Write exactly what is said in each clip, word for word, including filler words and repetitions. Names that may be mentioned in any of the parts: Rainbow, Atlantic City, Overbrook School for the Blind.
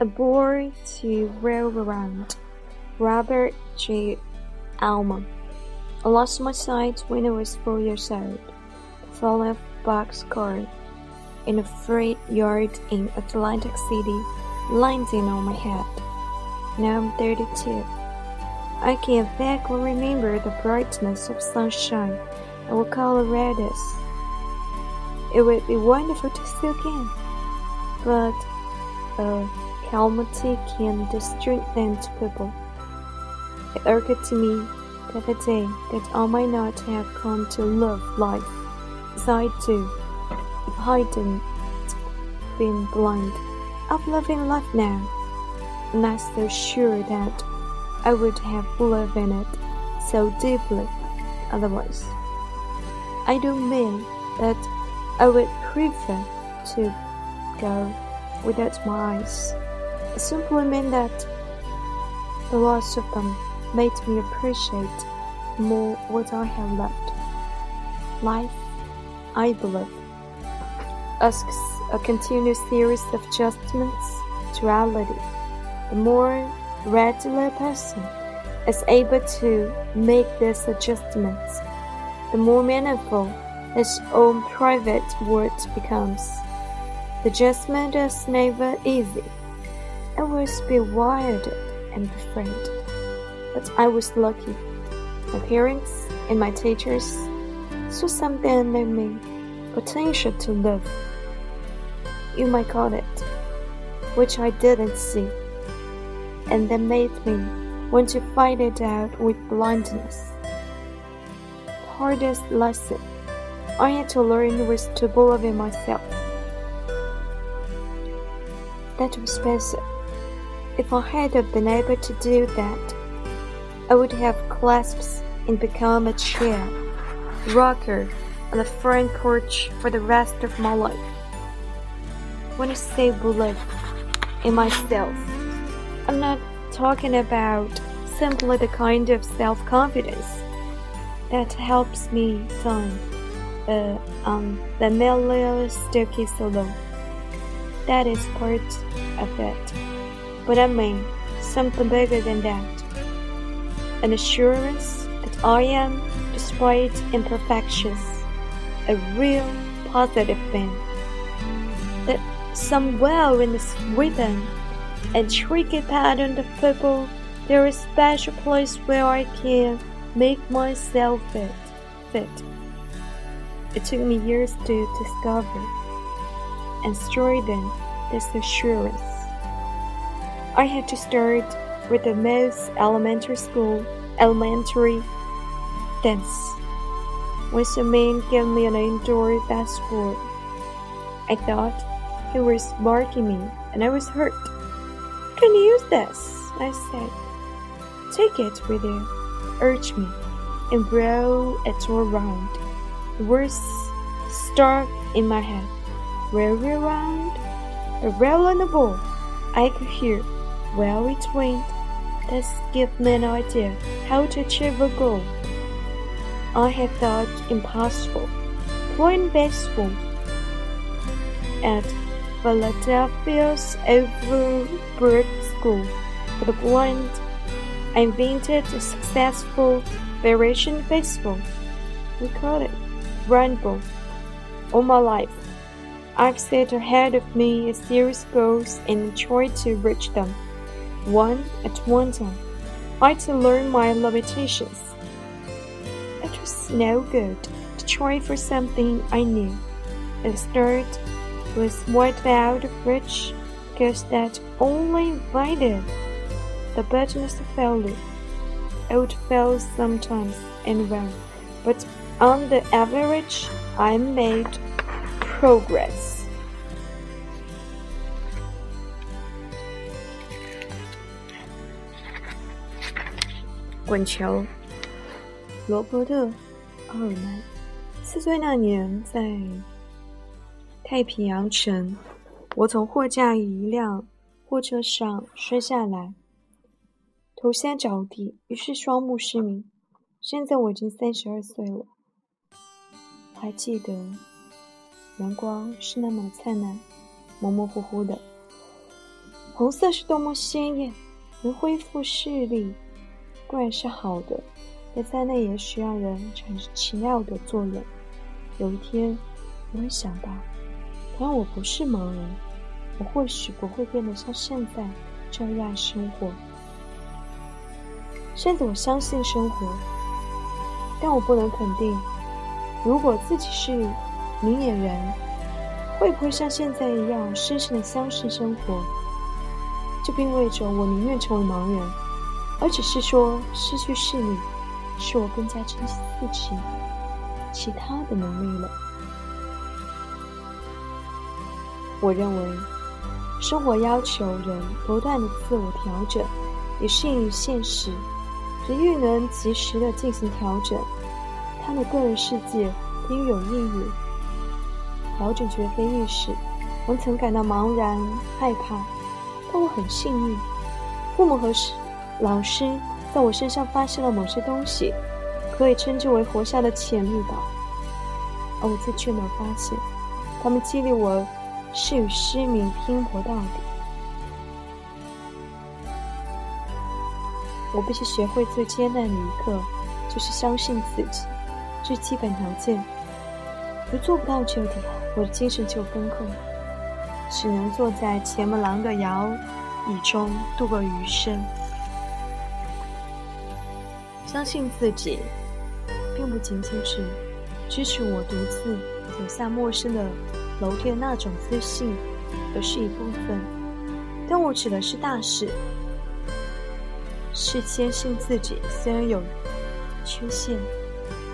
aboard the railroad. Robert J. Alma. I lost my sight when I was four years old. Fell off a boxcar in a freight yard in Atlantic City, landing on my head. Now I'm thirty-two. I can vaguely remember the brightness of sunshine and what color red is. It would be wonderful to see again, but a calamity can distress people. It occurred to me that a day that I might not have come to love life as I do if I hadn't been blind. I'm loving life now. I'm not so sure that I would have loved it so deeply otherwise. I don't mean that I would prefer to go without my eyes. I simply mean that the loss of them made me appreciate more what I have left. Life, I believe, asks a continuous series of adjustments to reality. The more readily a person is able to make these adjustments, the more meaningful his own private world becomes. The adjustment is never easy. I was bewildered and afraid, but I was lucky. My parents and my teachers saw something in me, potential to live, you might call it, which I didn't see, and that made me want to fight it out with blindness. The hardest lesson I had to learn was to believe in myself. That was basic. If I had been able to do that, I would have clasped and become a chair, rocker, and a front porch for the rest of my life. When I say believe in myself, I'm not talking about simply the kind of self-confidence that helps me climb uh, um, the familiar staircase alone. That is part of it. But I mean something bigger than that. An assurance that I am, despite imperfections, a real positive thing. That somewhere in this rhythm and tricky pattern of people, there is a special place where I can make myself fit. fit. It took me years to discover and strengthen this assurance. I had to start with the most elementary school, elementary dance. Once a man gave me an indoor basketball. I thought he was marking me, and I was hurt. Can you use this? I said. Take it with you, urged me, and roll it all around. The words stuck in my head. Roll around, a roll on the ball. I could hear. Well, it went. This gave me an idea how to achieve a goal I had thought impossible. Playing baseball at Philadelphia's Overbrook School for the Blind, I invented a successful variation of baseball. We called it Rainbow. All my life, I've set ahead of me a series of goals and tried to reach them. One at one time, I had to learn my limitations. It was no good to try for something I knew. The start was wiped out of reach because that only invited the bitterness of failure. I would fail sometimes and well, but on the average, I made progress.滚球。罗伯特·奥尔曼四岁那年，在太平洋城，我从货架一辆货车上摔下来，头先着地，于是双目失明。现在我已经三十二岁了，还记得阳光是那么灿烂，模模糊糊的。红色是多么鲜艳，能恢复视力固然是好的，但在那也许让人产生奇妙的作用。有一天我会想到，同样我不是盲人，我或许不会变得像现在这样生活。甚至我相信生活，但我不能肯定，如果自己是明眼人，会不会像现在一样深深地相信生活？这并味着我宁愿成为盲人，而只是说失去视力，使我更加珍惜自己其他的能力了。我认为，生活要求人不断的自我调整，也适应于现实。人越能及时的进行调整，他的个人世界应有意义。调整绝非易事，我曾感到茫然害怕，但我很幸运，父母和老师在我身上发现了某些东西，可以称之为活下的潜力吧。而我自却没有发现，他们激励我是与失明拼搏到底。我必须学会最艰难的一刻，就是相信自己，这是基本条件。如做不到这点，我的精神就崩溃了，只能坐在前门廊的摇椅中度过余生。相信自己，并不仅仅是支持我独自走下陌生的楼梯的那种自信，而是一部分。但我指的是大事，是坚信自己虽然有缺陷，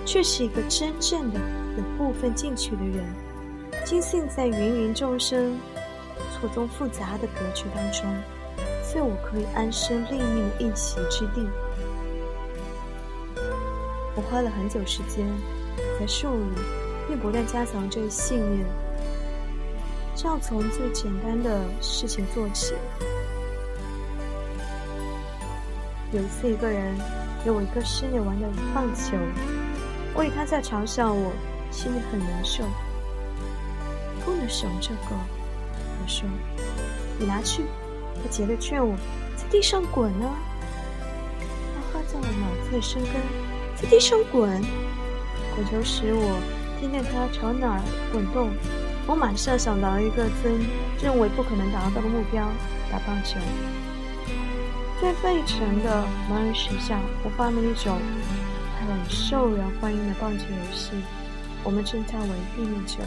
却是一个真正的有部分进取的人，坚信在芸芸众生错综复杂的格局当中，所以我可以安身立命一席之地。我花了很久时间，在术语并不断加强这一信念，这要从最简单的事情做起。有一次，一个人给我一个室内玩的棒球，我以他在嘲笑我，心里很难受。不能使用这个，我说，你拿去。他竭力劝我，在地上滚啊！他画在我脑子里生根，在地上滚。滚球使我听见他朝哪儿滚动，我马上想到一个真认为不可能达到的目标，打棒球。在费城的盲人学校，我发明一种很受人欢迎的棒球游戏，我们称它为地面球。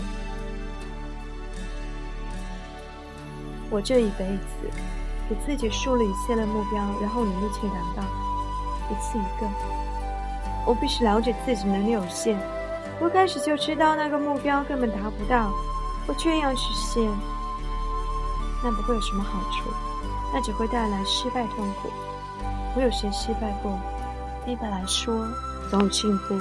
我这一辈子给自己树立一系列目标，然后努力去达到，一次一个。我必须了解自己能力有限，我开始就知道那个目标根本达不到，我却要实现，那不会有什么好处，那只会带来失败痛苦。我有些失败过，一般来说总有进步。